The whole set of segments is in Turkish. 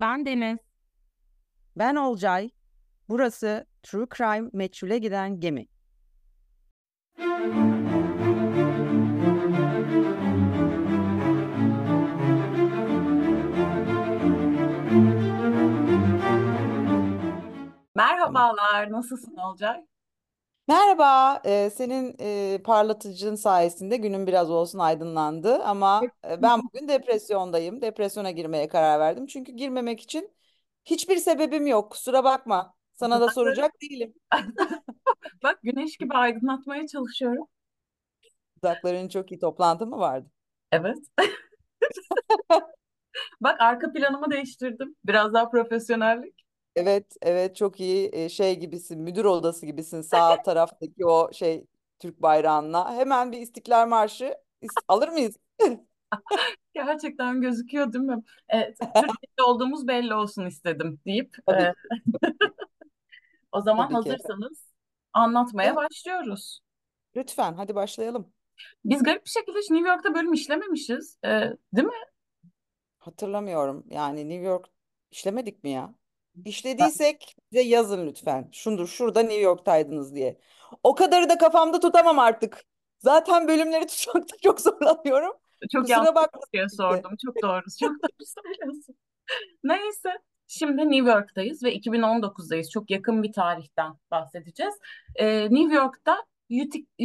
Ben Deniz. Ben Olcay. Burası True Crime meçhule giden gemi. Merhabalar, nasılsın Olcay? Merhaba, senin parlatıcın sayesinde günüm biraz olsun aydınlandı ama ben bugün depresyondayım. Depresyona girmeye karar verdim çünkü girmemek için hiçbir sebebim yok, kusura bakma. Sana da soracak değilim. Bak, güneş gibi aydınlatmaya çalışıyorum. Uzakların çok iyi toplantı mı vardı? Evet. Bak, arka planımı değiştirdim. Biraz daha profesyonellik. Evet, çok iyi şey gibisin, müdür odası gibisin, sağ taraftaki o şey Türk bayrağına. Hemen bir İstiklal Marşı alır mıyız? Gerçekten gözüküyor değil mi? Evet, Türkiye'de olduğumuz belli olsun istedim deyip. O zaman tabii hazırsanız ki anlatmaya başlıyoruz. Lütfen hadi başlayalım. Biz garip bir şekilde New York'ta bölüm işlememişiz değil mi? Hatırlamıyorum yani, New York işlemedik mi ya? İşlediysek bize yazın lütfen. Şurada New York'taydınız diye. O kadarı da kafamda tutamam artık. Zaten bölümleri tutmakta çok zorlanıyorum. Çok yanlış diye sordum. Çok doğru. Çok doğru söylüyorsun. Neyse. Şimdi New York'tayız ve 2019'dayız. Çok yakın bir tarihten bahsedeceğiz. New York'ta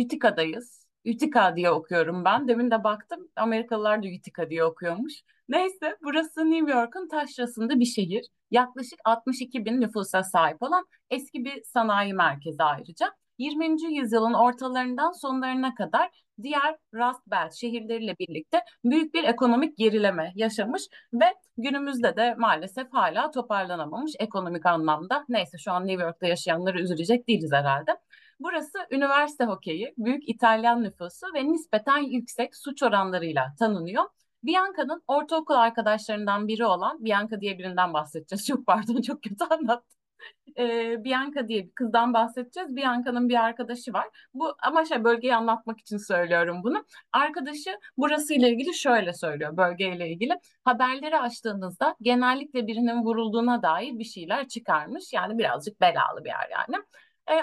Utica'dayız. Utica diye okuyorum ben. Demin de baktım. Amerikalılar da Utica diye okuyormuş. Neyse, burası New York'un taşrasında bir şehir. Yaklaşık 62 bin nüfusa sahip olan eski bir sanayi merkezi ayrıca. 20. yüzyılın ortalarından sonlarına kadar diğer Rust Belt şehirleriyle birlikte büyük bir ekonomik gerileme yaşamış ve günümüzde de maalesef hala toparlanamamış ekonomik anlamda. Neyse, şu an New York'ta yaşayanları üzülecek değiliz herhalde. Burası üniversite hokeyi, büyük İtalyan nüfusu ve nispeten yüksek suç oranlarıyla tanınıyor. Bianca'nın ortaokul arkadaşlarından biri olan, Bianca diye birinden bahsedeceğiz. Çok pardon, çok kötü anlattım. Bianca diye bir kızdan bahsedeceğiz. Bianca'nın bir arkadaşı var. Bu ama bölgeyi anlatmak için söylüyorum bunu. Arkadaşı burasıyla ilgili şöyle söylüyor, bölgeyle ilgili. Haberleri açtığınızda genellikle birinin vurulduğuna dair bir şeyler çıkarmış. Yani birazcık belalı bir yer yani.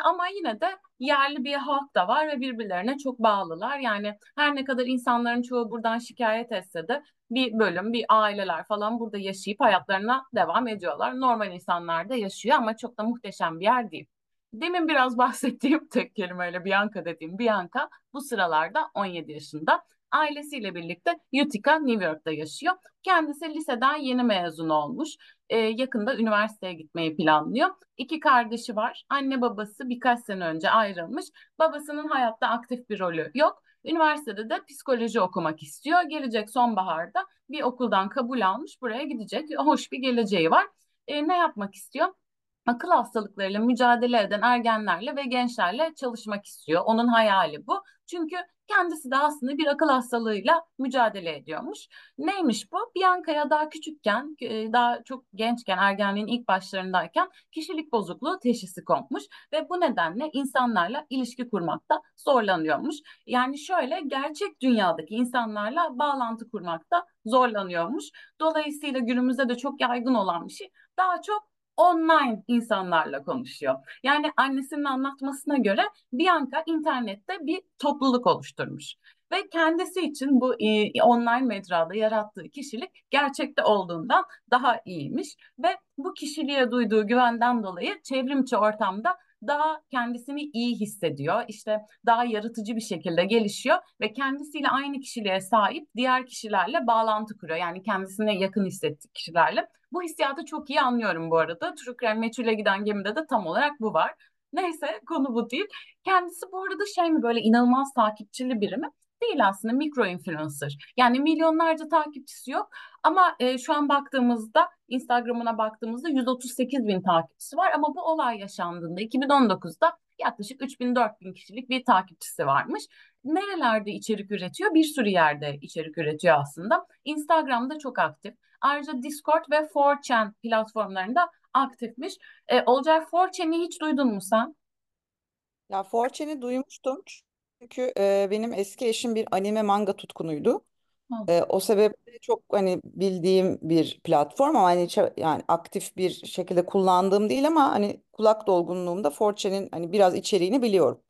Ama yine de yerli bir halk da var ve birbirlerine çok bağlılar. Yani her ne kadar insanların çoğu buradan şikayet etse de bir bölüm, bir aileler falan burada yaşayıp hayatlarına devam ediyorlar. Normal insanlar da yaşıyor ama çok da muhteşem bir yer değil. Demin biraz bahsettiğim, tek kelimeyle Bianca dediğim Bianca bu sıralarda 17 yaşında. Ailesiyle birlikte Utica, New York'ta yaşıyor. Kendisi liseden yeni mezun olmuş. Yakında üniversiteye gitmeyi planlıyor. 2 kardeşi var. Anne babası birkaç sene önce ayrılmış. Babasının hayatta aktif bir rolü yok. Üniversitede de psikoloji okumak istiyor. Gelecek sonbaharda bir okuldan kabul almış. Buraya gidecek. Hoş bir geleceği var. Ne yapmak istiyor? Akıl hastalıklarıyla mücadele eden ergenlerle ve gençlerle çalışmak istiyor. Onun hayali bu. Çünkü kendisi de aslında bir akıl hastalığıyla mücadele ediyormuş. Neymiş bu? Bianca'ya daha küçükken, daha çok gençken, ergenliğin ilk başlarındayken kişilik bozukluğu teşhisi konmuş. Ve bu nedenle insanlarla ilişki kurmakta zorlanıyormuş. Yani şöyle, gerçek dünyadaki insanlarla bağlantı kurmakta zorlanıyormuş. Dolayısıyla günümüzde de çok yaygın olan bir şey. Daha çok online insanlarla konuşuyor. Yani annesinin anlatmasına göre Bianca internette bir topluluk oluşturmuş. Ve kendisi için bu online mecrada yarattığı kişilik gerçekte olduğundan daha iyiymiş. Ve bu kişiliğe duyduğu güvenden dolayı çevrimçi ortamda daha kendisini iyi hissediyor. İşte daha yaratıcı bir şekilde gelişiyor ve kendisiyle aynı kişiliğe sahip diğer kişilerle bağlantı kuruyor. Yani kendisine yakın hissettiği kişilerle. Bu hissiyatı çok iyi anlıyorum bu arada. True Crime meçhule giden gemide de tam olarak bu var. Neyse, konu bu değil. Kendisi bu arada böyle inanılmaz takipçili biri mi? Değil aslında, mikro influencer. Yani milyonlarca takipçisi yok ama şu an baktığımızda, Instagram'ına baktığımızda 138 bin takipçisi var. Ama bu olay yaşandığında 2019'da yaklaşık 3.000-4.000 kişilik bir takipçisi varmış. Nerelerde içerik üretiyor? Bir sürü yerde içerik üretiyor aslında. Instagram'da çok aktif. Ayrıca Discord ve 4chan platformlarında aktifmiş. Olcay, 4chan'i hiç duydun mu sen? Ya 4chan'i duymuştum. Çünkü benim eski eşim bir anime manga tutkunuydu. Hı. O sebeple çok hani bildiğim bir platform ama hani yani aktif bir şekilde kullandığım değil ama hani kulak dolgunluğumda 4chan'in hani biraz içeriğini biliyorum.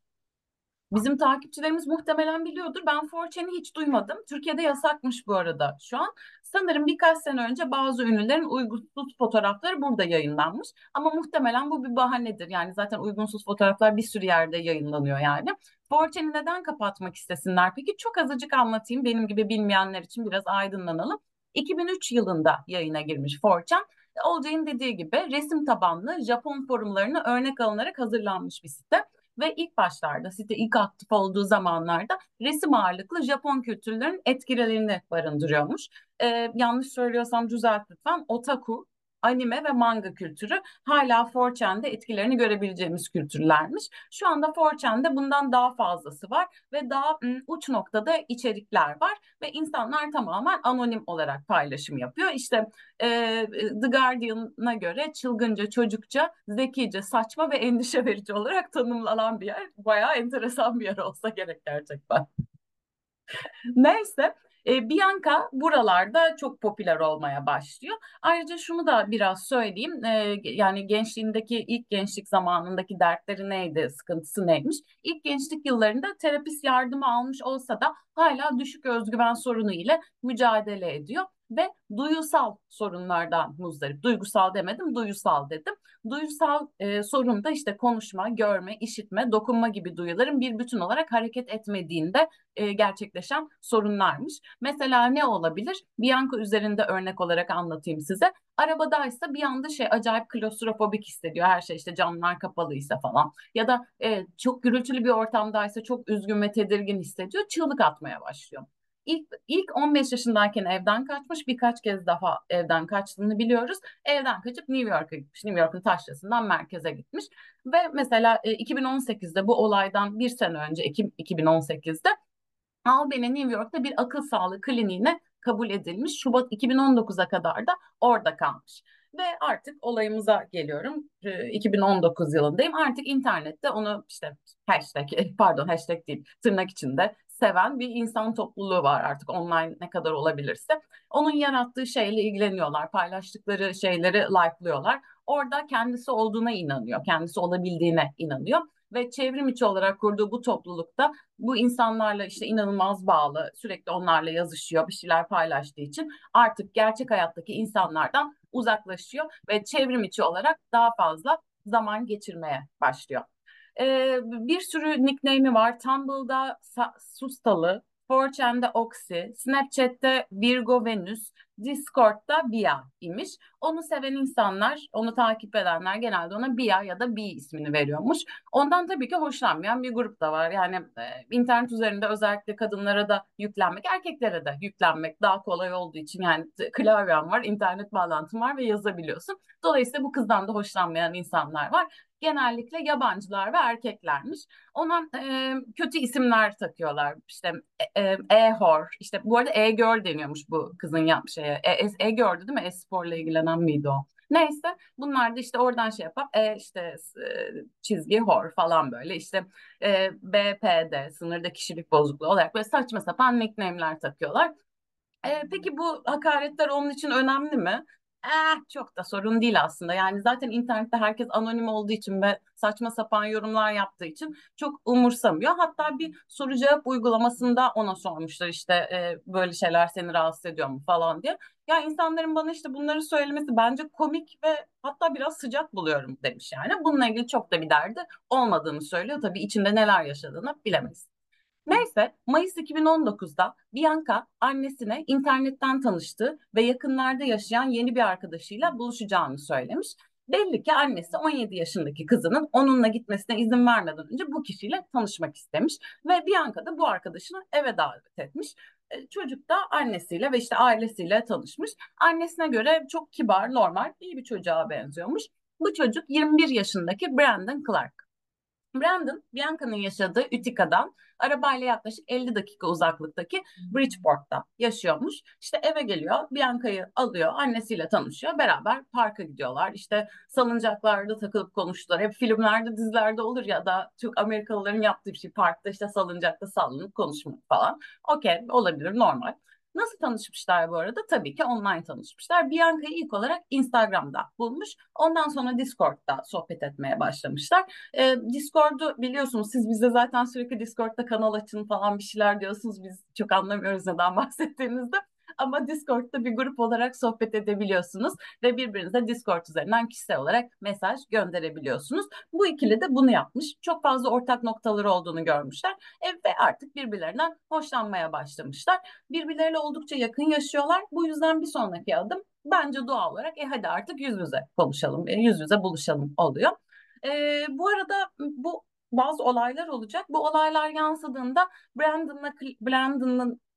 Bizim takipçilerimiz muhtemelen biliyordur. Ben 4chan'i hiç duymadım. Türkiye'de yasakmış bu arada şu an. Sanırım birkaç sene önce bazı ünlülerin uygunsuz fotoğrafları burada yayınlanmış. Ama muhtemelen bu bir bahanedir. Yani zaten uygunsuz fotoğraflar bir sürü yerde yayınlanıyor yani. 4chan'i neden kapatmak istesinler? Peki çok azıcık anlatayım. Benim gibi bilmeyenler için biraz aydınlanalım. 2003 yılında yayına girmiş 4chan. Olcay'ın dediği gibi resim tabanlı Japon forumlarına örnek alınarak hazırlanmış bir site. Ve ilk başlarda site ilk aktif olduğu zamanlarda resim ağırlıklı Japon kültürlerin etkilerini barındırıyormuş. Yanlış söylüyorsam düzelt lütfen. Otaku, anime ve manga kültürü hala 4chan'de etkilerini görebileceğimiz kültürlermiş. Şu anda 4chan'de bundan daha fazlası var ve daha uç noktada içerikler var ve insanlar tamamen anonim olarak paylaşım yapıyor. İşte The Guardian'a göre çılgınca, çocukça, zekice, saçma ve endişe verici olarak tanımlanan bir yer. Bayağı enteresan bir yer olsa gerek gerçekten. Neyse. Bianca buralarda çok popüler olmaya başlıyor. Ayrıca şunu da biraz söyleyeyim. Yani ilk gençlik zamanındaki dertleri neydi, sıkıntısı neymiş? İlk gençlik yıllarında terapist yardımı almış olsa da hala düşük özgüven sorunu ile mücadele ediyor ve duyusal sorunlardan muzdarip. Duygusal demedim, duyusal dedim. Duyusal sorun da işte konuşma, görme, işitme, dokunma gibi duyuların bir bütün olarak hareket etmediğinde gerçekleşen sorunlarmış. Mesela ne olabilir? Bianca üzerinde örnek olarak anlatayım size. Arabadaysa bir anda acayip klostrofobik hissediyor. Her şey işte camlar kapalıysa falan. Ya da çok gürültülü bir ortamdaysa çok üzgün ve tedirgin hissediyor. Çığlık atmaya başlıyor. İlk 15 yaşındayken evden kaçmış, birkaç kez daha evden kaçtığını biliyoruz. Evden kaçıp New York'a gitmiş. New York'un taşrasından merkeze gitmiş. Ve mesela 2018'de bu olaydan bir sene önce, Ekim 2018'de Albany, New York'ta bir akıl sağlığı kliniğine kabul edilmiş. Şubat 2019'a kadar da orada kalmış. Ve artık olayımıza geliyorum. 2019 yılındayım. Artık internette onu işte hashtag değil, tırnak içinde seven bir insan topluluğu var artık online ne kadar olabilirse. Onun yarattığı şeyle ilgileniyorlar, paylaştıkları şeyleri like'lıyorlar. Orada kendisi olduğuna inanıyor, kendisi olabildiğine inanıyor. Ve çevrim içi olarak kurduğu bu toplulukta bu insanlarla işte inanılmaz bağlı, sürekli onlarla yazışıyor, bir şeyler paylaştığı için artık gerçek hayattaki insanlardan uzaklaşıyor ve çevrim içi olarak daha fazla zaman geçirmeye başlıyor. Bir sürü nickname'i var. Tumble'da Sustalı, 4chan'da Oxy, Snapchat'te Virgo Venus, Discord'da Bia imiş. Onu seven insanlar, onu takip edenler genelde ona Bia ya da Bi ismini veriyormuş. Ondan tabii ki hoşlanmayan bir grup da var. Yani internet üzerinde özellikle kadınlara da yüklenmek, erkeklere de yüklenmek daha kolay olduğu için yani klavyem var, internet bağlantım var ve yazabiliyorsun. Dolayısıyla bu kızdan da hoşlanmayan insanlar var. Genellikle yabancılar ve erkeklermiş. Ona kötü isimler takıyorlar. İşte e-hor, işte bu arada e-girl deniyormuş bu kızın e-girl'dü değil mi? E-sporla ilgilenen miydi o? Neyse bunlar da işte oradan yapıp çizgi hor falan böyle işte BPD, sınırda kişilik bozukluğu olarak böyle saçma sapan nickname'ler takıyorlar. Peki bu hakaretler onun için önemli mi? Çok da sorun değil aslında. Yani zaten internette herkes anonim olduğu için ve saçma sapan yorumlar yaptığı için çok umursamıyor. Hatta bir soru cevap uygulamasında ona sormuşlar işte böyle şeyler seni rahatsız ediyor mu falan diye. Ya insanların bana işte bunları söylemesi bence komik ve hatta biraz sıcak buluyorum demiş yani. Bununla ilgili çok da bir derdi olmadığını söylüyor. Tabii içinde neler yaşadığını bilemeyiz. Neyse Mayıs 2019'da Bianca annesine internetten tanıştığı ve yakınlarda yaşayan yeni bir arkadaşıyla buluşacağını söylemiş. Belli ki annesi 17 yaşındaki kızının onunla gitmesine izin vermeden önce bu kişiyle tanışmak istemiş. Ve Bianca da bu arkadaşını eve davet etmiş. Çocuk da annesiyle ve işte ailesiyle tanışmış. Annesine göre çok kibar, normal, iyi bir çocuğa benziyormuş. Bu çocuk 21 yaşındaki Brandon Clark. Brandon, Bianca'nın yaşadığı Utica'dan arabayla yaklaşık 50 dakika uzaklıktaki Bridgeport'ta yaşıyormuş. İşte eve geliyor, Bianca'yı alıyor, annesiyle tanışıyor, beraber parka gidiyorlar. İşte salıncaklarda takılıp konuştular. Hep filmlerde, dizilerde olur ya da Türk Amerikalıların yaptığı bir şey parkta işte salıncakta sallanıp konuşmak falan. Okey, olabilir, normal. Nasıl tanışmışlar bu arada? Tabii ki online tanışmışlar. Bianca'yı ilk olarak Instagram'da bulmuş. Ondan sonra Discord'da sohbet etmeye başlamışlar. Discord'u biliyorsunuz, siz bizde zaten sürekli Discord'da kanal açın falan bir şeyler diyorsunuz. Biz çok anlamıyoruz neden bahsettiğinizde. Ama Discord'da bir grup olarak sohbet edebiliyorsunuz ve birbirinize Discord üzerinden kişisel olarak mesaj gönderebiliyorsunuz. Bu ikili de bunu yapmış. Çok fazla ortak noktaları olduğunu görmüşler ve artık birbirlerinden hoşlanmaya başlamışlar. Birbirleriyle oldukça yakın yaşıyorlar. Bu yüzden bir sonraki adım bence doğal olarak hadi artık yüz yüze konuşalım, yüz yüze buluşalım oluyor. Bu arada bu bazı olaylar olacak. Bu olaylar yansıdığında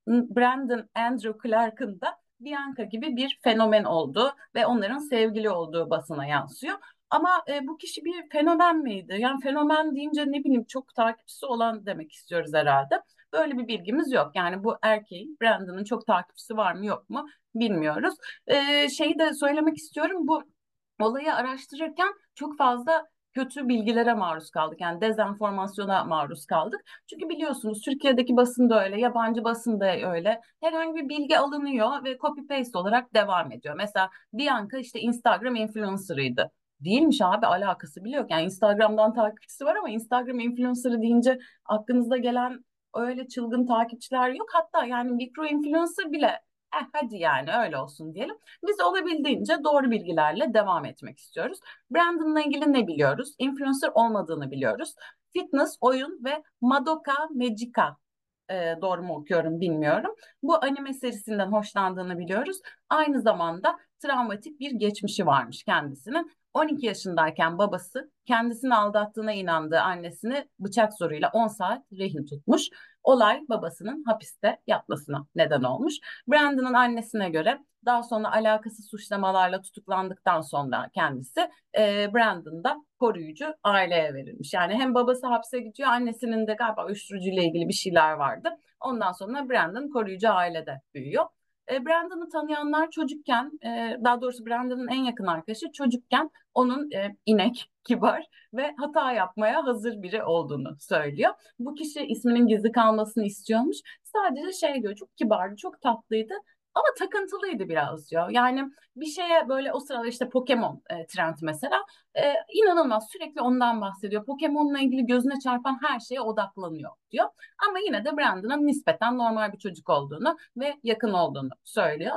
Brandon Andrew Clark'ın da Bianca gibi bir fenomen olduğu ve onların sevgili olduğu basına yansıyor. Ama bu kişi bir fenomen miydi? Yani fenomen deyince ne bileyim çok takipçisi olan demek istiyoruz herhalde. Böyle bir bilgimiz yok. Yani bu erkeğin, Brandon'ın çok takipçisi var mı yok mu bilmiyoruz. Şeyi de söylemek istiyorum, bu olayı araştırırken çok fazla kötü bilgilere maruz kaldık. Yani dezenformasyona maruz kaldık. Çünkü biliyorsunuz Türkiye'deki basın da öyle, yabancı basın da öyle. Herhangi bir bilgi alınıyor ve copy paste olarak devam ediyor. Mesela Bianca işte Instagram influencer'ıydı. Değilmiş abi, alakası bile yok. Yani Instagram'dan takipçisi var ama Instagram influencer'ı deyince aklınıza gelen öyle çılgın takipçiler yok. Hatta yani mikro influencer bile hadi yani öyle olsun diyelim. Biz olabildiğince doğru bilgilerle devam etmek istiyoruz. Brandon'la ilgili ne biliyoruz? Influencer olmadığını biliyoruz. Fitness, oyun ve Madoka Magica, doğru mu okuyorum bilmiyorum. Bu anime serisinden hoşlandığını biliyoruz. Aynı zamanda travmatik bir geçmişi varmış kendisinin. 12 yaşındayken babası kendisini aldattığına inandığı annesini bıçak zoruyla 10 saat rehin tutmuş. Olay babasının hapiste yatmasına neden olmuş. Brandon'ın annesine göre daha sonra alakasız suçlamalarla tutuklandıktan sonra kendisi Brandon'da koruyucu aileye verilmiş. Yani hem babası hapse gidiyor, annesinin de galiba uyuşturucuyla ilgili bir şeyler vardı. Ondan sonra Brandon koruyucu ailede büyüyor. Brandon'ı tanıyanlar çocukken, daha doğrusu Brandon'ın en yakın arkadaşı çocukken onun inek, kibar ve hata yapmaya hazır biri olduğunu söylüyor. Bu kişi isminin gizli kalmasını istiyormuş. Sadece şey diyor, çok kibardı, çok tatlıydı ama takıntılıydı biraz diyor. Yani bir şeye böyle o sırada işte Pokemon trend mesela, inanılmaz sürekli ondan bahsediyor. Pokemon'la ilgili gözüne çarpan her şeye odaklanıyor diyor. Ama yine de Brandon'ın nispeten normal bir çocuk olduğunu ve yakın olduğunu söylüyor.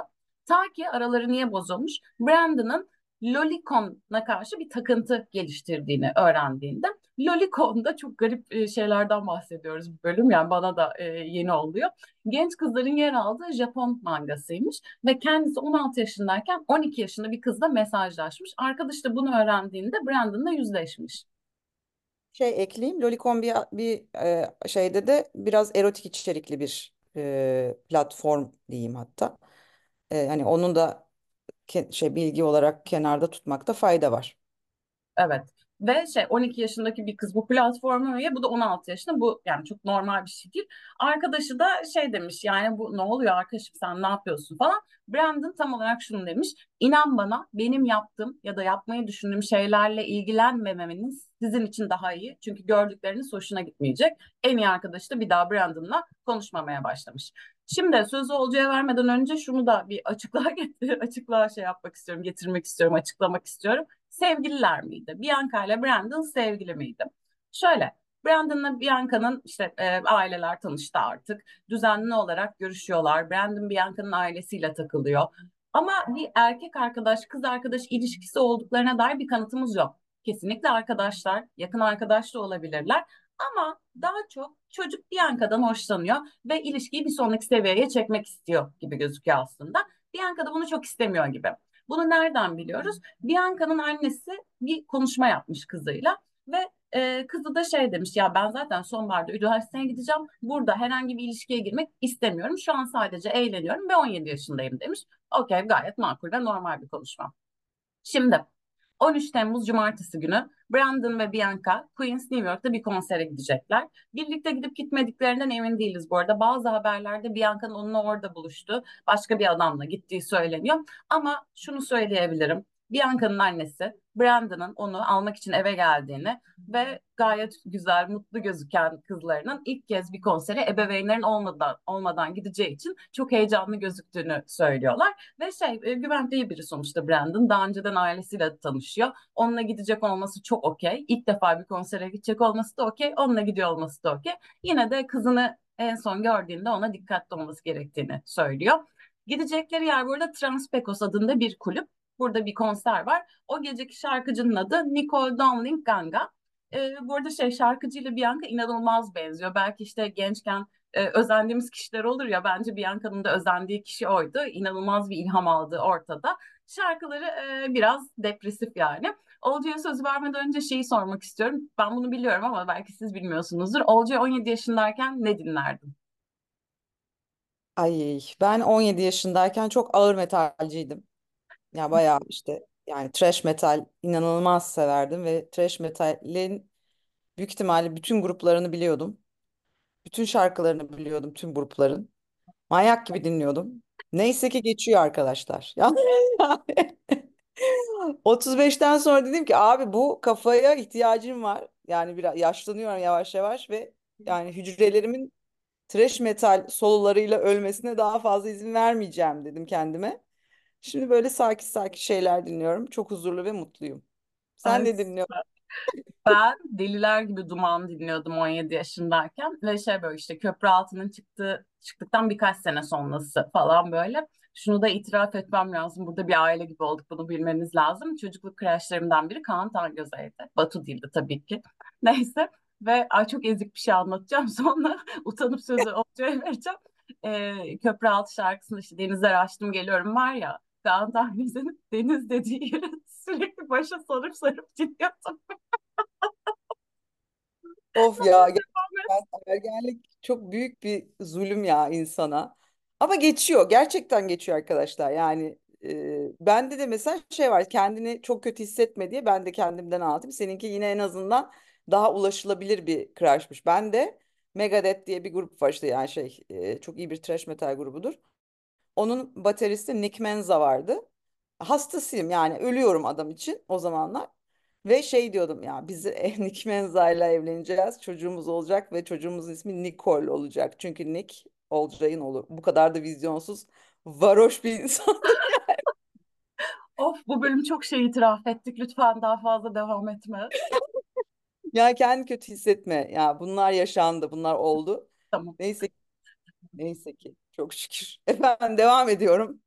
Ta ki araları niye bozulmuş? Brandon'ın Lolicon'a karşı bir takıntı geliştirdiğini öğrendiğinde, Lolicon'da çok garip şeylerden bahsediyoruz bu bölüm, yani bana da yeni oluyor. Genç kızların yer aldığı Japon mangasıymış ve kendisi 16 yaşındayken 12 yaşında bir kızla mesajlaşmış. Arkadaş da bunu öğrendiğinde Brandon'la yüzleşmiş. Şey ekleyeyim, Lolicon bir şeyde de biraz erotik içerikli bir platform diyeyim hatta. Hani onun da bilgi olarak kenarda tutmakta fayda var. Evet. Ve 12 yaşındaki bir kız bu platforma üye, bu da 16 yaşında, bu yani çok normal bir şey değil. Arkadaşı da demiş, yani bu ne oluyor arkadaşım, sen ne yapıyorsun falan. Brandon tam olarak şunu demiş: İnan bana, benim yaptığım ya da yapmayı düşündüğüm şeylerle ilgilenmemeniz sizin için daha iyi. Çünkü gördükleriniz hoşuna gitmeyecek. En iyi arkadaşı da bir daha Brandon'la konuşmamaya başlamış. Şimdi sözü Olcay'a vermeden önce şunu da bir açıklığa açıklamak istiyorum. Sevgililer miydi? Bianca ile Brandon sevgili miydi? Şöyle, Brandon'la Bianca'nın aileler tanıştı artık. Düzenli olarak görüşüyorlar. Brandon Bianca'nın ailesiyle takılıyor. Ama bir erkek arkadaş, kız arkadaş ilişkisi olduklarına dair bir kanıtımız yok. Kesinlikle arkadaşlar, yakın arkadaş da olabilirler. Ama daha çok çocuk Bianca'dan hoşlanıyor ve ilişkiyi bir sonraki seviyeye çekmek istiyor gibi gözüküyor aslında. Bianca da bunu çok istemiyor gibi. Bunu nereden biliyoruz? Bianca'nın annesi bir konuşma yapmış kızıyla ve kızı da demiş, ya ben zaten sonbaharda üniversiteye gideceğim, burada herhangi bir ilişkiye girmek istemiyorum, şu an sadece eğleniyorum ve 17 yaşındayım demiş. Okey, gayet makul ve normal bir konuşma. Şimdi 13 Temmuz Cumartesi günü Brandon ve Bianca Queens, New York'ta bir konsere gidecekler. Birlikte gidip gitmediklerinden emin değiliz bu arada. Bazı haberlerde Bianca'nın onunla orada buluştuğu başka bir adamla gittiği söyleniyor. Ama şunu söyleyebilirim: Bianca'nın annesi Brandon'ın onu almak için eve geldiğini ve gayet güzel, mutlu gözüken kızlarının ilk kez bir konsere ebeveynlerin olmadan gideceği için çok heyecanlı gözüktüğünü söylüyorlar. Ve güvendiği biri sonuçta Brandon. Daha önceden ailesiyle tanışıyor. Onunla gidecek olması çok okey. İlk defa bir konsere gidecek olması da okey. Onunla gidiyor olması da okey. Yine de kızını en son gördüğünde ona dikkatli olması gerektiğini söylüyor. Gidecekleri yer burada Transpecos adında bir kulüp. Burada bir konser var. O geceki şarkıcının adı Nicole Downing Ganga. Bu arada şarkıcıyla Bianca inanılmaz benziyor. Belki işte gençken özendiğimiz kişiler olur ya, bence Bianca'nın da özendiği kişi oydu. İnanılmaz bir ilham aldığı ortada. Şarkıları biraz depresif yani. Olcay'a söz vermeden önce şeyi sormak istiyorum. Ben bunu biliyorum ama belki siz bilmiyorsunuzdur. Olcay 17 yaşındayken ne dinlerdin? Ay, ben 17 yaşındayken çok ağır metalciydim. Ya bayağı işte yani thrash metal inanılmaz severdim ve thrash metalin büyük ihtimalle bütün gruplarını biliyordum. Bütün şarkılarını biliyordum tüm grupların. Manyak gibi dinliyordum. Neyse ki geçiyor arkadaşlar. Yani 35'ten sonra dedim ki abi bu kafaya ihtiyacım var. Yani biraz yaşlanıyorum yavaş yavaş ve yani hücrelerimin thrash metal sololarıyla ölmesine daha fazla izin vermeyeceğim dedim kendime. Şimdi böyle sakin sakin şeyler dinliyorum. Çok huzurlu ve mutluyum. Sen ne dinliyorsun? Ben deliler gibi Duman dinliyordum 17 yaşındayken. Ve böyle işte köprü altının çıktıktan birkaç sene sonrası falan böyle. Şunu da itiraf etmem lazım. Burada bir aile gibi olduk. Bunu bilmeniz lazım. Çocukluk crushlarımdan biri Kaan Tangöz'eydi. Batu değildi tabii ki. Neyse. Ve çok ezik bir şey anlatacağım. Sonra utanıp sözü ortaya vereceğim. Köprü altı şarkısında işte denizler açtım geliyorum var ya, Kaan Tangöz'ün deniz dediği yere sürekli başa sarıp dinliyordum. Of ya, ergenlik çok büyük bir zulüm ya insana. Ama geçiyor, gerçekten geçiyor arkadaşlar. Yani bende de mesela var, kendini çok kötü hissetme diye ben de kendimden aldım. Seninki yine en azından daha ulaşılabilir bir crush'mış. Ben de Megadeth diye bir grup var işte, yani çok iyi bir thrash metal grubudur. Onun bateristi Nick Menza vardı. Hastasıyım yani, ölüyorum adam için o zamanlar. Ve diyordum ya, biz Nick Menza ile evleneceğiz, çocuğumuz olacak ve çocuğumuzun ismi Nicole olacak. Çünkü Nick Olcay'ın olur. Bu kadar da vizyonsuz, varoş bir insan. Yani. Of, bu bölüm çok itiraf ettik, lütfen daha fazla devam etme. Ya kendini kötü hissetme. Ya bunlar yaşandı, bunlar oldu. Tamam. Neyse ki çok şükür. Efendim devam ediyorum.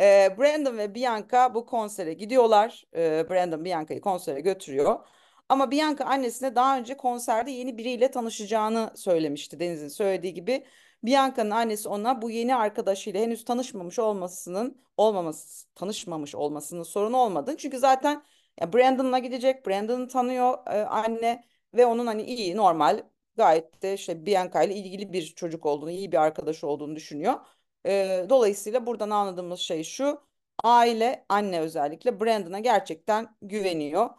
Brandon ve Bianca bu konsere gidiyorlar. Brandon Bianca'yı konsere götürüyor. Ama Bianca annesine daha önce konserde yeni biriyle tanışacağını söylemişti. Deniz'in söylediği gibi. Bianca'nın annesi ona bu yeni arkadaşıyla henüz tanışmamış olmasının sorunu olmadığını. Çünkü zaten Brandon'la gidecek. Brandon'ı tanıyor anne ve onun hani iyi, normal, gayet de Bianca ile ilgili bir çocuk olduğunu, iyi bir arkadaşı olduğunu düşünüyor. Dolayısıyla buradan anladığımız şu: aile, anne özellikle Brandon'a gerçekten güveniyor.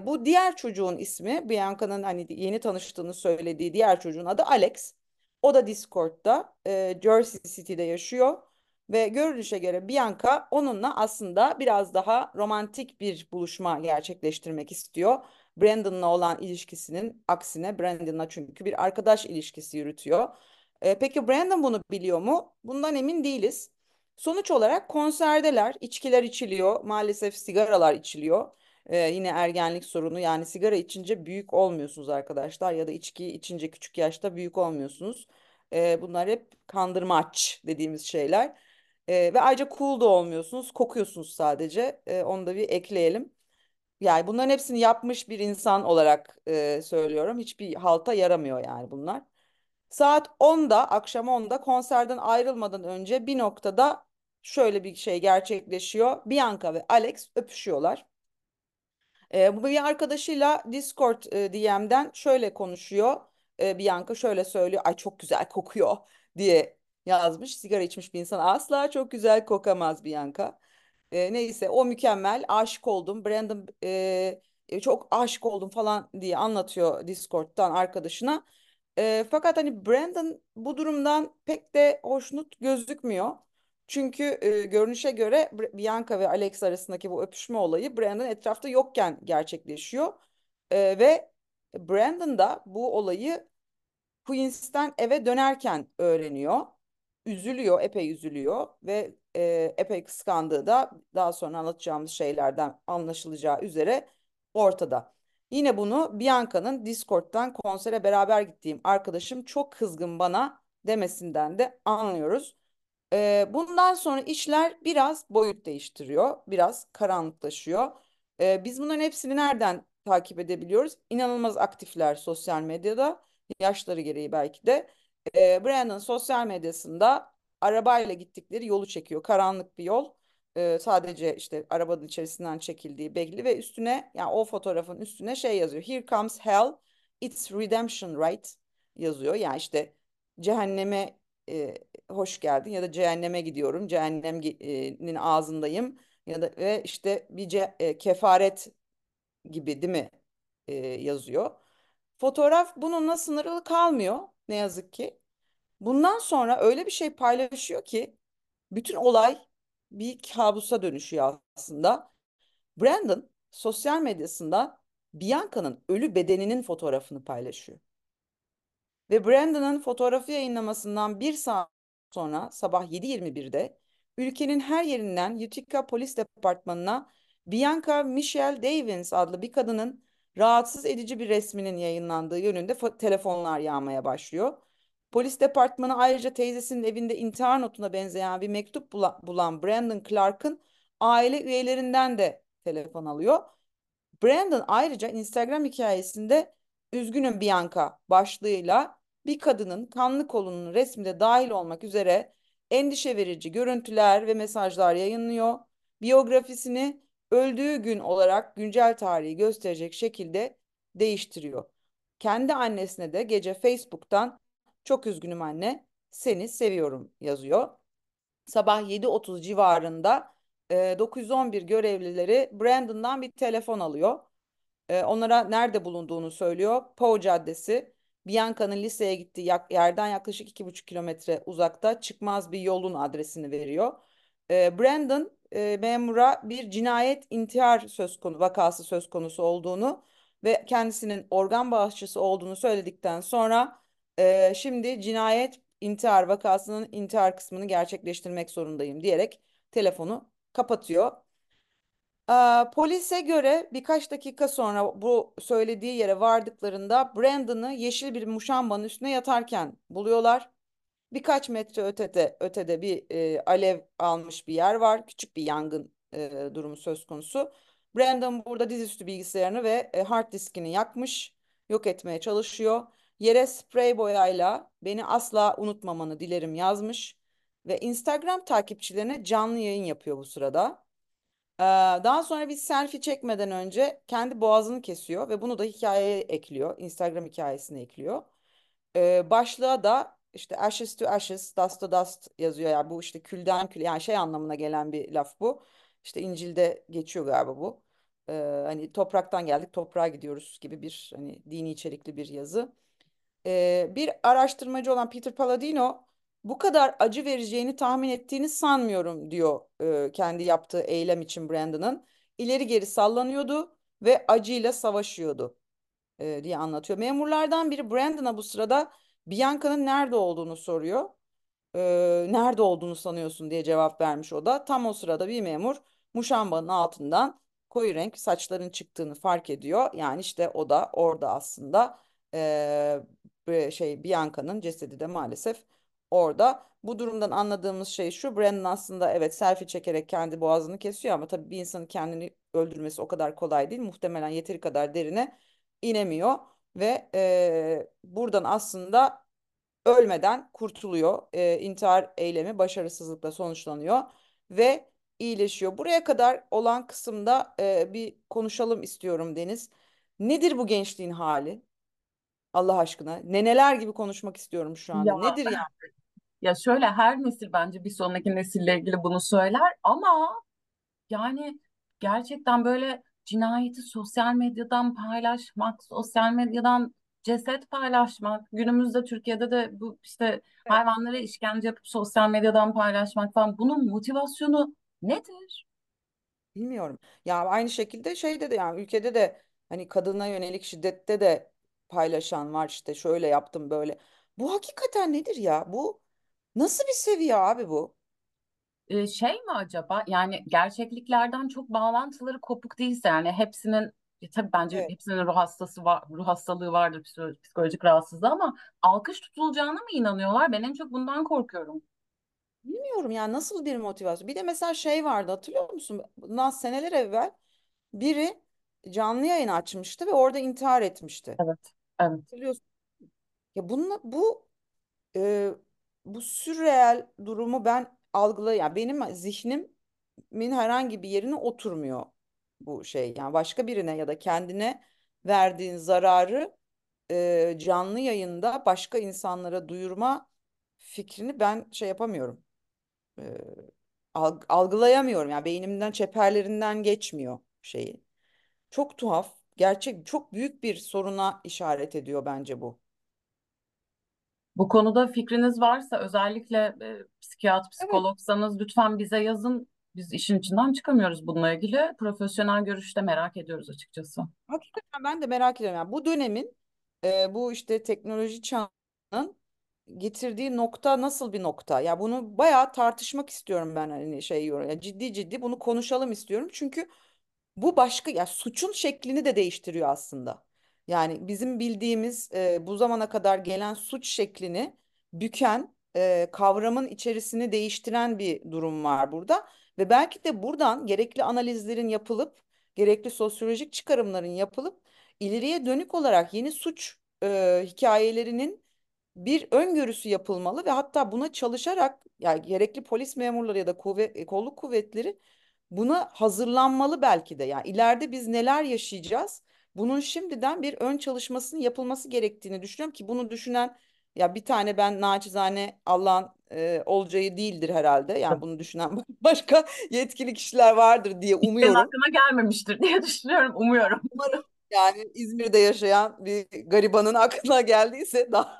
Bu diğer çocuğun ismi, Bianca'nın hani yeni tanıştığını söylediği diğer çocuğun adı Alex. O da Discord'da, Jersey City'de yaşıyor. Ve görünüşe göre Bianca onunla aslında biraz daha romantik bir buluşma gerçekleştirmek istiyor. Brandon'la olan ilişkisinin aksine, Brandon'la çünkü bir arkadaş ilişkisi yürütüyor. Peki Brandon bunu biliyor mu? Bundan emin değiliz. Sonuç olarak konserdeler, içkiler içiliyor, maalesef sigaralar içiliyor. Yine ergenlik sorunu, yani sigara içince büyük olmuyorsunuz arkadaşlar ya da içki içince küçük yaşta büyük olmuyorsunuz. Bunlar hep kandırmaç dediğimiz şeyler. Ve ayrıca cool da olmuyorsunuz, kokuyorsunuz sadece. Onu da bir ekleyelim. Yani bunların hepsini yapmış bir insan olarak söylüyorum. Hiçbir halta yaramıyor yani bunlar. Saat 10'da, akşam 10'da konserden ayrılmadan önce bir noktada şöyle bir şey gerçekleşiyor. Bianca ve Alex öpüşüyorlar. Bu bir arkadaşıyla Discord DM'den şöyle konuşuyor. Bianca şöyle söylüyor. Ay çok güzel kokuyor diye yazmış. Sigara içmiş bir insan asla çok güzel kokamaz Bianca. Neyse o mükemmel, aşık oldum. Brandon çok aşık oldum falan diye anlatıyor Discord'dan arkadaşına. Fakat hani Brandon bu durumdan pek de hoşnut gözükmüyor. Çünkü görünüşe göre Bianca ve Alex arasındaki bu öpüşme olayı Brandon etrafta yokken gerçekleşiyor. Ve Brandon da bu olayı Queens'ten eve dönerken öğreniyor. Üzülüyor, epey üzülüyor ve epey kıskandığı da daha sonra anlatacağımız şeylerden anlaşılacağı üzere ortada. Yine bunu Bianca'nın Discord'dan konsere beraber gittiğim arkadaşım çok kızgın bana demesinden de anlıyoruz. Bundan sonra işler biraz boyut değiştiriyor, biraz karanlıklaşıyor. Biz bunların hepsini nereden takip edebiliyoruz? İnanılmaz aktifler sosyal medyada, yaşları gereği belki de. Brandon sosyal medyasında arabayla gittikleri yolu çekiyor. Karanlık bir yol. Sadece işte arabanın içerisinden çekildiği belli ve üstüne, yani o fotoğrafın üstüne şey yazıyor. Here comes hell, it's redemption right yazıyor. Yani işte cehenneme hoş geldin ya da cehenneme gidiyorum, cehennemin ağzındayım ya da ve işte bir kefaret gibi değil mi yazıyor. Fotoğraf bununla sınırlı kalmıyor ne yazık ki. Bundan sonra öyle bir şey paylaşıyor ki bütün olay bir kabusa dönüşüyor aslında. Brandon sosyal medyasında Bianca'nın ölü bedeninin fotoğrafını paylaşıyor. Ve Brandon'ın fotoğrafı yayınlamasından bir saat sonra sabah 7:21'de ülkenin her yerinden Utica Polis Departmanı'na Bianca Michelle Devins adlı bir kadının rahatsız edici bir resminin yayınlandığı yönünde telefonlar yağmaya başlıyor. Polis departmanı ayrıca teyzesinin evinde intihar notuna benzeyen bir mektup bulan Brandon Clark'ın aile üyelerinden de telefon alıyor. Brandon ayrıca Instagram hikayesinde "Üzgünüm Bianca" başlığıyla bir kadının kanlı kolunun resmi de dahil olmak üzere endişe verici görüntüler ve mesajlar yayınlıyor. Biyografisini öldüğü gün olarak güncel tarihi gösterecek şekilde değiştiriyor. Kendi annesine de gece Facebook'tan "Çok üzgünüm anne, seni seviyorum" yazıyor. Sabah 7:30 civarında 911 görevlileri Brandon'dan bir telefon alıyor. Onlara nerede bulunduğunu söylüyor. Pau Caddesi, Bianca'nın liseye gittiği yerden yaklaşık 2,5 kilometre uzakta çıkmaz bir yolun adresini veriyor. Brandon memura bir cinayet-intihar vakası söz konusu olduğunu ve kendisinin organ bağışçısı olduğunu söyledikten sonra şimdi cinayet-intihar vakasının intihar kısmını gerçekleştirmek zorundayım diyerek telefonu kapatıyor. Polise göre birkaç dakika sonra bu söylediği yere vardıklarında Brandon'ı yeşil bir muşambanın üstüne yatarken buluyorlar. Birkaç metre ötede bir alev almış bir yer var. Küçük bir yangın durumu söz konusu. Brandon burada dizüstü bilgisayarını ve hard diskini yakmış, yok etmeye çalışıyor. Yere sprey boyayla "Beni asla unutmamanı dilerim" yazmış ve Instagram takipçilerine canlı yayın yapıyor bu sırada. Daha sonra bir selfie çekmeden önce kendi boğazını kesiyor ve bunu da hikayeye ekliyor. Instagram hikayesine ekliyor. Başlığa da işte "Ashes to ashes, dust to dust" yazıyor. Yani bu işte külden küle, yani şey anlamına gelen bir laf bu. İşte İncil'de geçiyor galiba bu. Hani topraktan geldik, toprağa gidiyoruz gibi bir hani dini içerikli bir yazı. Bir araştırmacı olan Peter Paladino, "Bu kadar acı vereceğini tahmin ettiğini sanmıyorum" diyor kendi yaptığı eylem için Brandon'ın. "İleri geri sallanıyordu ve acıyla savaşıyordu" diye anlatıyor. Memurlardan biri Brandon'a bu sırada Bianca'nın nerede olduğunu soruyor. "Nerede olduğunu sanıyorsun?" diye cevap vermiş o da. Tam o sırada bir memur muşambanın altından koyu renk saçların çıktığını fark ediyor. Yani işte o da orada aslında Bianca'nın cesedi de maalesef orada. Bu durumdan anladığımız şey şu: Brandon aslında evet selfie çekerek kendi boğazını kesiyor ama tabii bir insanın kendini öldürmesi o kadar kolay değil. Muhtemelen yeteri kadar derine inemiyor ve buradan aslında ölmeden kurtuluyor. İntihar eylemi başarısızlıkla sonuçlanıyor ve iyileşiyor. Buraya kadar olan kısımda bir konuşalım istiyorum Deniz. Nedir bu gençliğin hali? Allah aşkına neneler gibi konuşmak istiyorum şu anda. Ya, nedir yani? Ya şöyle, her nesil bence bir sonraki nesille ilgili bunu söyler ama yani gerçekten böyle cinayeti sosyal medyadan paylaşmak, sosyal medyadan ceset paylaşmak, günümüzde Türkiye'de de bu işte evet, hayvanlara işkence yapıp sosyal medyadan paylaşmak falan, bunun motivasyonu nedir? Bilmiyorum. Ya aynı şekilde şeyde de, yani ülkede de hani kadına yönelik şiddette de paylaşan var, işte şöyle yaptım böyle. Bu hakikaten nedir ya? Bu nasıl bir seviye abi bu? Şey mi acaba, yani gerçekliklerden çok bağlantıları kopuk değilse, yani hepsinin tabii bence evet, hepsinin ruh hastası var, ruh hastalığı vardır, psikolojik rahatsızlığı, ama alkış tutulacağına mı inanıyorlar? Ben en çok bundan korkuyorum. Bilmiyorum ya, nasıl bir motivasyon. Bir de mesela şey vardı, hatırlıyor musun? Bundan seneler evvel biri canlı yayın açmıştı ve orada intihar etmişti. Evet. Hatırlıyorsun. Ya bu sürreel durumu ben algılayamıyorum. Benim zihnimin herhangi bir yerine oturmuyor bu şey. Yani başka birine ya da kendine verdiğin zararı canlı yayında başka insanlara duyurma fikrini ben şey yapamıyorum. Algılayamıyorum. Yani beynimden, çeperlerinden geçmiyor şeyi. Çok tuhaf. Gerçek, çok büyük bir soruna işaret ediyor bence bu. Bu konuda fikriniz varsa, özellikle psikiyatr, psikologsanız lütfen bize yazın. Biz işin içinden çıkamıyoruz bununla ilgili. Profesyonel görüşte merak ediyoruz açıkçası. Hakikaten ben de merak ediyorum. Yani bu dönemin bu işte teknoloji çağının getirdiği nokta nasıl bir nokta? Ya bunu bayağı tartışmak istiyorum ben, hani şey, yani ciddi bunu konuşalım istiyorum. Çünkü bu başka, ya suçun şeklini de değiştiriyor aslında. Yani bizim bildiğimiz bu zamana kadar gelen suç şeklini büken, kavramın içerisini değiştiren bir durum var burada. Ve belki de buradan gerekli analizlerin yapılıp, gerekli sosyolojik çıkarımların yapılıp, ileriye dönük olarak yeni suç hikayelerinin bir öngörüsü yapılmalı ve hatta buna çalışarak, yani gerekli polis memurları ya da kolluk kuvvetleri buna hazırlanmalı belki de. Yani ileride biz neler yaşayacağız? Bunun şimdiden bir ön çalışmasının yapılması gerektiğini düşünüyorum ki bunu düşünen, ya bir tane ben naçizane Allah'ın Olcay'ı değildir herhalde. Yani bunu düşünen başka yetkili kişiler vardır diye umuyorum. Aklına gelmemiştir diye düşünüyorum, umuyorum. Umarım. Yani İzmir'de yaşayan bir garibanın aklına geldiyse daha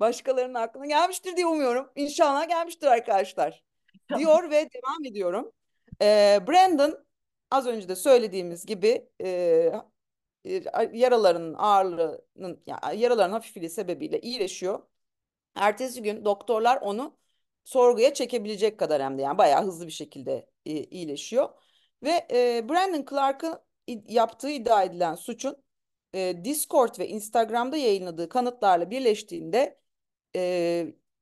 başkalarının aklına gelmiştir diye umuyorum. İnşallah gelmiştir arkadaşlar. Diyor ve devam ediyorum. Brandon, az önce de söylediğimiz gibi yaraların hafifliği sebebiyle iyileşiyor. Ertesi gün doktorlar onu sorguya çekebilecek kadar, hem de yani bayağı hızlı bir şekilde iyileşiyor. Ve Brandon Clark'ın yaptığı iddia edilen suçun Discord ve Instagram'da yayınladığı kanıtlarla birleştiğinde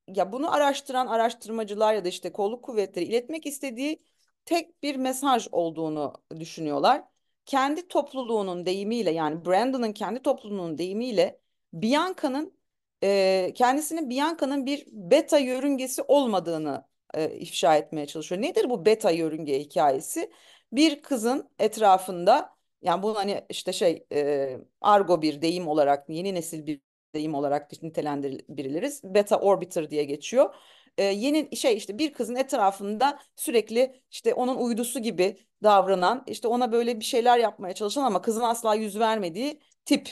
ya bunu araştıran araştırmacılar ya da işte kolluk kuvvetleri iletmek istediği tek bir mesaj olduğunu düşünüyorlar. Kendi topluluğunun deyimiyle, yani Brandon'ın kendi topluluğunun deyimiyle kendisinin Bianca'nın bir beta yörüngesi olmadığını ifşa etmeye çalışıyor. Nedir bu beta yörünge hikayesi? Bir kızın etrafında, yani bunu hani işte şey argo bir deyim olarak, yeni nesil bir deyim olarak nitelendirebiliriz. Beta orbiter diye geçiyor. Yeni şey işte bir kızın etrafında sürekli işte onun uydusu gibi davranan, işte ona böyle bir şeyler yapmaya çalışan ama kızın asla yüz vermediği tip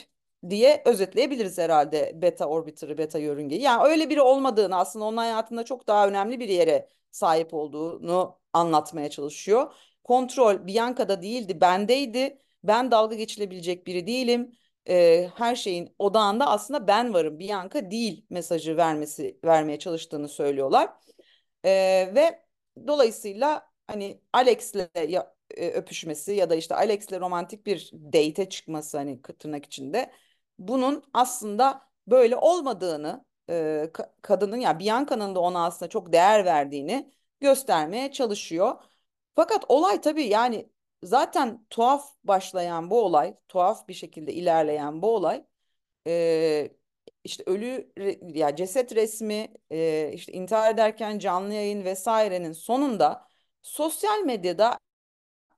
diye özetleyebiliriz herhalde beta orbiter'ı, beta yörüngeyi. Yani öyle biri olmadığını, aslında onun hayatında çok daha önemli bir yere sahip olduğunu anlatmaya çalışıyor. Kontrol Bianca'da değildi, bendeydi. Ben dalga geçilebilecek biri değilim. Her şeyin odağında aslında ben varım, Bianca değil mesajı vermeye çalıştığını söylüyorlar. Ve dolayısıyla hani Alex'le öpüşmesi ya da işte Alex'le romantik bir date'e çıkması, hani tırnak içinde, bunun aslında böyle olmadığını, kadının, ya yani Bianca'nın da ona aslında çok değer verdiğini göstermeye çalışıyor. Fakat olay tabii, yani zaten tuhaf başlayan bu olay, tuhaf bir şekilde ilerleyen bu olay, işte ölü, ya ceset resmi, işte intihar ederken canlı yayın vesairenin sonunda sosyal medyada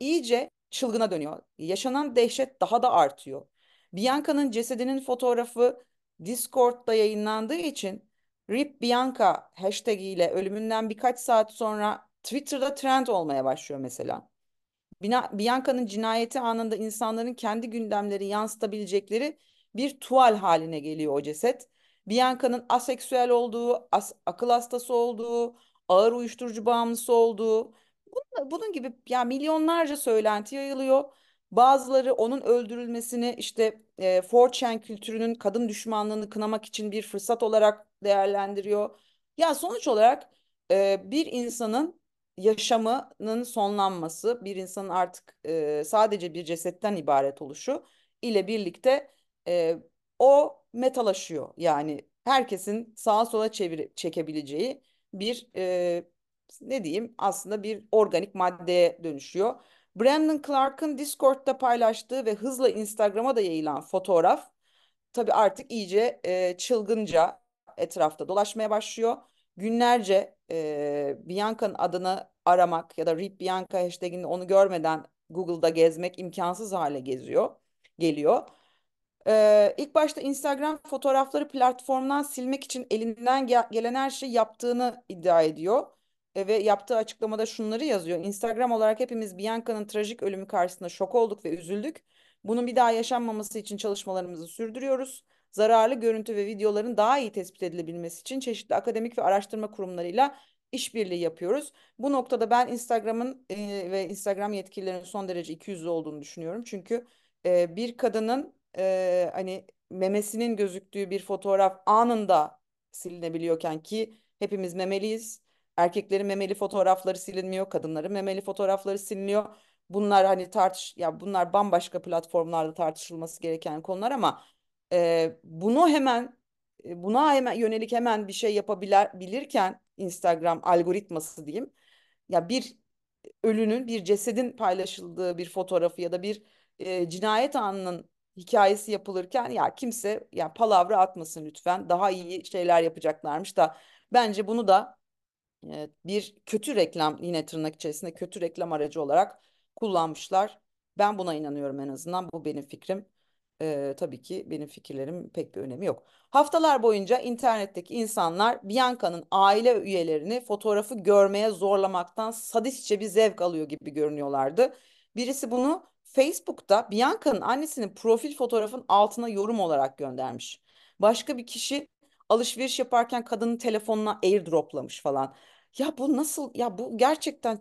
iyice çılgına dönüyor. Yaşanan dehşet daha da artıyor. Bianca'nın cesedinin fotoğrafı Discord'da yayınlandığı için "Rip Bianca" hashtag ile ölümünden birkaç saat sonra Twitter'da trend olmaya başlıyor mesela. Bianca'nın cinayeti anında insanların kendi gündemleri yansıtabilecekleri bir tuval haline geliyor o ceset. Bianca'nın aseksüel olduğu, akıl hastası olduğu, ağır uyuşturucu bağımlısı olduğu, bunun gibi yani milyonlarca söylenti yayılıyor. Bazıları onun öldürülmesini işte 4chan kültürünün kadın düşmanlığını kınamak için bir fırsat olarak değerlendiriyor. Ya sonuç olarak bir insanın yaşamının sonlanması, bir insanın artık sadece bir cesetten ibaret oluşu ile birlikte o metalaşıyor. Yani herkesin sağa sola çekebileceği bir ne diyeyim aslında bir organik maddeye dönüşüyor. Brandon Clark'ın Discord'da paylaştığı ve hızla Instagram'a da yayılan fotoğraf tabii artık iyice çılgınca etrafta dolaşmaya başlıyor. Günlerce Bianca'nın adını aramak ya da Rip Bianca hashtag'ini onu görmeden Google'da gezmek imkansız hale geliyor. İlk başta Instagram fotoğrafları platformdan silmek için elinden gelen her şeyi yaptığını iddia ediyor. Ve yaptığı açıklamada şunları yazıyor. Instagram olarak hepimiz Bianca'nın trajik ölümü karşısında şok olduk ve üzüldük. Bunun bir daha yaşanmaması için çalışmalarımızı sürdürüyoruz. Zararlı görüntü ve videoların daha iyi tespit edilebilmesi için çeşitli akademik ve araştırma kurumlarıyla işbirliği yapıyoruz. Bu noktada ben Instagram'ın ve Instagram yetkililerinin son derece ikiyüzlü olduğunu düşünüyorum. Çünkü bir kadının hani memesinin gözüktüğü bir fotoğraf anında silinebiliyorken ki hepimiz memeliyiz. Erkeklerin memeli fotoğrafları silinmiyor, kadınların memeli fotoğrafları siliniyor. Bunlar hani bunlar bambaşka platformlarda tartışılması gereken konular ama buna hemen yönelik hemen bir şey yapabilirken Instagram algoritması diyeyim. Ya bir ölünün, bir cesedin paylaşıldığı bir fotoğrafı ya da bir cinayet anının hikayesi yapılırken ya kimse ya palavra atmasın lütfen. Daha iyi şeyler yapacaklarmış da bence bunu da bir kötü reklam yine tırnak içerisinde kötü reklam aracı olarak kullanmışlar. Ben buna inanıyorum en azından. Bu benim fikrim. Tabii ki benim fikirlerim pek bir önemi yok. Haftalar boyunca internetteki insanlar Bianca'nın aile üyelerini fotoğrafı görmeye zorlamaktan sadistçe bir zevk alıyor gibi görünüyorlardı. Birisi bunu Facebook'ta Bianca'nın annesinin profil fotoğrafının altına yorum olarak göndermiş. Başka bir kişi alışveriş yaparken kadının telefonuna airdroplamış falan. Ya bu nasıl? Ya bu gerçekten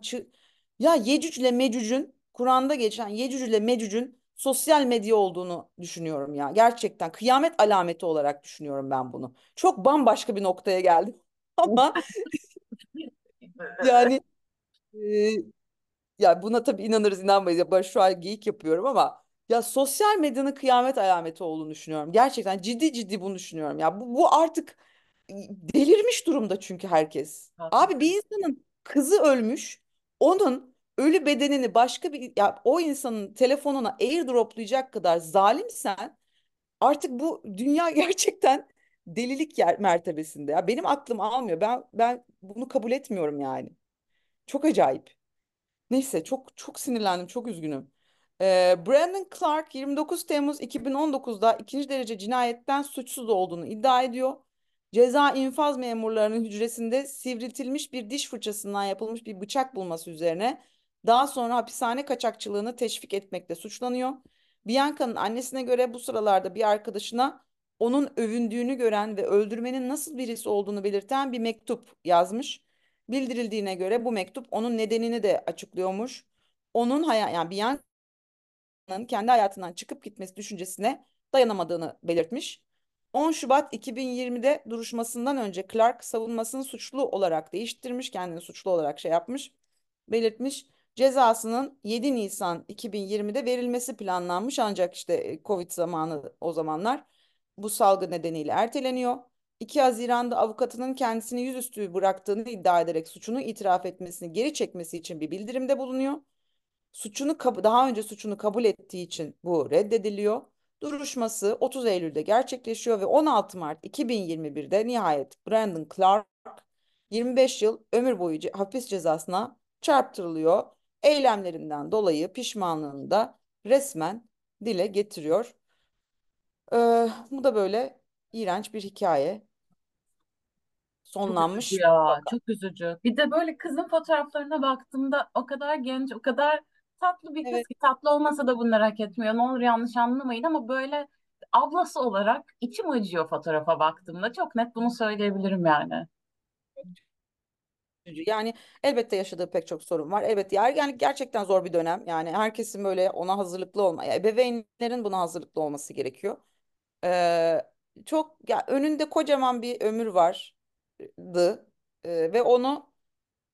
ya Yecüc ile Mecüc'ün Kur'an'da geçen Yecüc ile Mecüc'ün sosyal medya olduğunu düşünüyorum ya. Gerçekten kıyamet alameti olarak düşünüyorum ben bunu. Çok bambaşka bir noktaya geldim ama yani ya buna tabii inanırız inanmayız. Ya ben şu an geyik yapıyorum ama ya sosyal medyanın kıyamet alameti olduğunu düşünüyorum. Gerçekten ciddi bunu düşünüyorum. Ya bu artık delirmiş durumda çünkü herkes. Abi bir insanın kızı ölmüş. Onun ölü bedenini başka bir ya o insanın telefonuna airdroplayacak kadar zalimsen artık bu dünya gerçekten delilik mertebesinde. Ya benim aklım almıyor. Ben bunu kabul etmiyorum yani. Çok acayip. Neyse çok sinirlendim. Çok üzgünüm. Brandon Clark 29 Temmuz 2019'da 2. derece cinayetten suçsuz olduğunu iddia ediyor. Ceza infaz memurlarının hücresinde sivriltilmiş bir diş fırçasından yapılmış bir bıçak bulması üzerine daha sonra hapishane kaçakçılığını teşvik etmekle suçlanıyor. Bianca'nın annesine göre bu sıralarda bir arkadaşına onun övündüğünü gören ve öldürmenin nasıl birisi olduğunu belirten bir mektup yazmış. Bildirildiğine göre bu mektup onun nedenini de açıklıyormuş. Bianca'nın kendi hayatından çıkıp gitmesi düşüncesine dayanamadığını belirtmiş. 10 Şubat 2020'de duruşmasından önce Clark savunmasını suçlu olarak değiştirmiş. Kendini suçlu olarak belirtmiş. Cezasının 7 Nisan 2020'de verilmesi planlanmış ancak işte Covid zamanı o zamanlar bu salgı nedeniyle erteleniyor. 2 Haziran'da avukatının kendisini yüzüstü bıraktığını iddia ederek suçunu itiraf etmesini geri çekmesi için bir bildirimde bulunuyor. Daha önce suçunu kabul ettiği için bu reddediliyor. Duruşması 30 Eylül'de gerçekleşiyor ve 16 Mart 2021'de nihayet Brandon Clark 25 yıl ömür boyu hapis cezasına çarptırılıyor. Eylemlerinden dolayı pişmanlığını da resmen dile getiriyor. Bu da böyle iğrenç bir hikaye. Sonlanmış. Çok üzücü ya, çok üzücü. Bir de böyle kızın fotoğraflarına baktığımda o kadar genç, o kadar tatlı bir kız ki tatlı olmasa da bunları hak etmiyor. Ne olur yanlış anlamayın ama böyle ablası olarak içim acıyor fotoğrafa baktığımda. Çok net bunu söyleyebilirim yani. Yani elbette yaşadığı pek çok sorun var. Evet, yani gerçekten zor bir dönem. Yani herkesin böyle ona hazırlıklı olmaya, ebeveynlerin buna hazırlıklı olması gerekiyor. Çok ya, önünde kocaman bir ömür vardı ve onu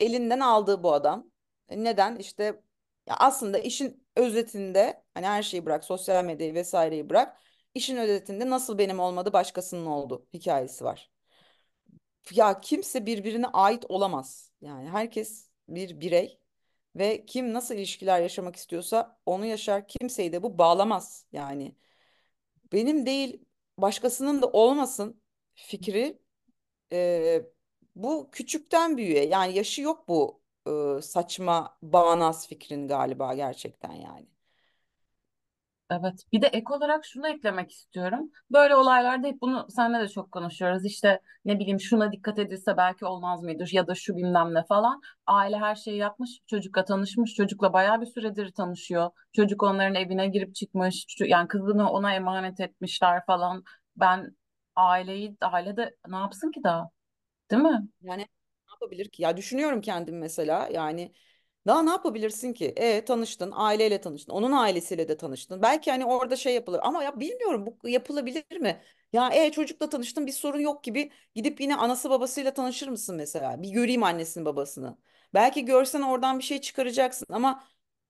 elinden aldı bu adam. Neden? İşte ya aslında işin özetinde, hani her şeyi bırak, sosyal medyayı vesaireyi bırak, işin özetinde nasıl benim olmadı başkasının oldu hikayesi var. Ya kimse birbirine ait olamaz. Yani herkes bir birey ve kim nasıl ilişkiler yaşamak istiyorsa onu yaşar. Kimseyi de bu bağlamaz. Yani benim değil başkasının da olmasın fikri bu küçükten büyüğe. Yani yaşı yok bu saçma bağnaz fikrin galiba gerçekten yani. Evet, bir de ek olarak şunu eklemek istiyorum. Böyle olaylarda hep bunu seninle de çok konuşuyoruz. İşte ne bileyim, şuna dikkat edilse belki olmaz mıydı ya da şu bilmem ne falan. Aile her şeyi yapmış, çocukla tanışmış, çocukla bayağı bir süredir tanışıyor. Çocuk onların evine girip çıkmış, yani kızını ona emanet etmişler falan. Ben ailede ne yapsın ki daha, değil mi? Yani ne yapabilir ki? Ya düşünüyorum kendim mesela yani. Daha ne yapabilirsin ki? Tanıştın, aileyle tanıştın, onun ailesiyle de tanıştın. Belki hani orada şey yapılır ama ya bilmiyorum bu yapılabilir mi? Ya çocukla tanıştın, bir sorun yok gibi gidip yine anası babasıyla tanışır mısın mesela? Bir göreyim annesini babasını. Belki görsen oradan bir şey çıkaracaksın ama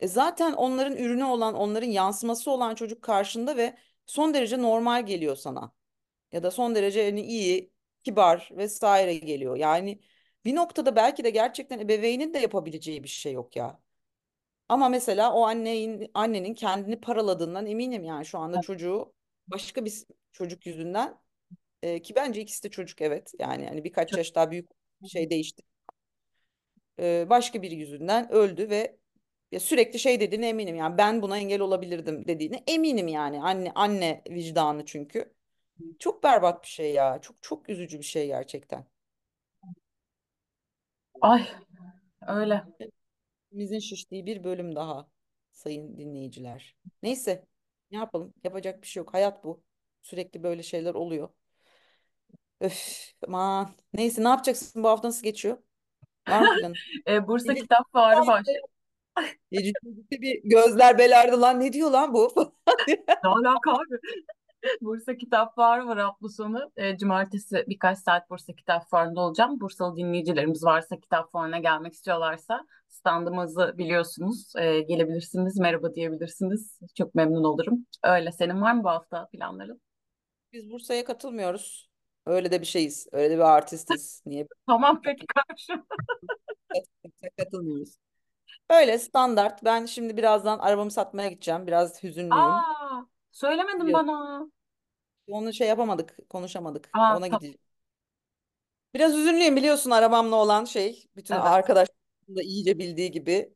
zaten onların ürünü olan, onların yansıması olan çocuk karşında ve son derece normal geliyor sana. Ya da son derece yani iyi, kibar vesaire geliyor. Yani bir noktada belki de gerçekten ebeveynin de yapabileceği bir şey yok ya. Ama mesela o annenin kendini paraladığından eminim yani şu anda çocuğu başka bir çocuk yüzünden ki bence ikisi de çocuk, evet. Yani hani birkaç yaş daha büyük bir şey değişti. Başka biri yüzünden öldü ve ya sürekli şey dediğine eminim. Yani ben buna engel olabilirdim dediğine eminim yani. Anne vicdanı çünkü. Çok berbat bir şey ya. Çok çok üzücü bir şey gerçekten. Ay öyle. Bizin şiştiği bir bölüm daha sayın dinleyiciler. Neyse, ne yapalım, yapacak bir şey yok, hayat bu, sürekli böyle şeyler oluyor. Öf aman, neyse, ne yapacaksın, bu hafta nasıl geçiyor? Var mı planın? Bursa Kitap Fuarı başlıyor. Bir gözler belerdi lan, ne diyor lan bu? Ne alaka abi? Bursa Kitap Fuarı var hafta sonu. Cumartesi birkaç saat Bursa Kitap Fuarı'nda olacağım. Bursalı dinleyicilerimiz varsa, kitap fuarına gelmek istiyorlarsa standımızı biliyorsunuz. Gelebilirsiniz, merhaba diyebilirsiniz. Çok memnun olurum. Öyle, senin var mı bu hafta planların? Biz Bursa'ya katılmıyoruz. Öyle de bir şeyiz. Öyle de bir artistiz. Niye? Tamam peki, karşı. Katılmıyoruz. Öyle standart. Ben şimdi birazdan arabamı satmaya gideceğim. Biraz hüzünlüyüm. Aa, söylemedin bana. Onu şey yapamadık, konuşamadık. Aa, ona gideceğim. Biraz üzünlüyüm biliyorsun arabamla olan şey. Bütün arkadaşlarım da iyice bildiği gibi.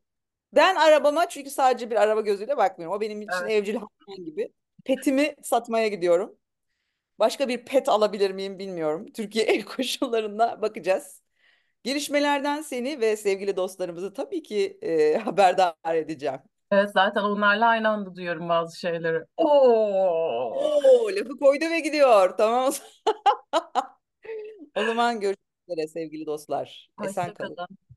Ben arabama çünkü sadece bir araba gözüyle bakmıyorum. O benim için evcil hayvan gibi. Petimi satmaya gidiyorum. Başka bir pet alabilir miyim bilmiyorum. Türkiye el koşullarına bakacağız. Gelişmelerden seni ve sevgili dostlarımızı tabii ki haberdar edeceğim. Evet, zaten onlarla aynı anda duyuyorum bazı şeyleri. Oo, lafı koydu ve gidiyor. Tamam. O zaman görüşmek üzere sevgili dostlar. Hoşça Esen kalın.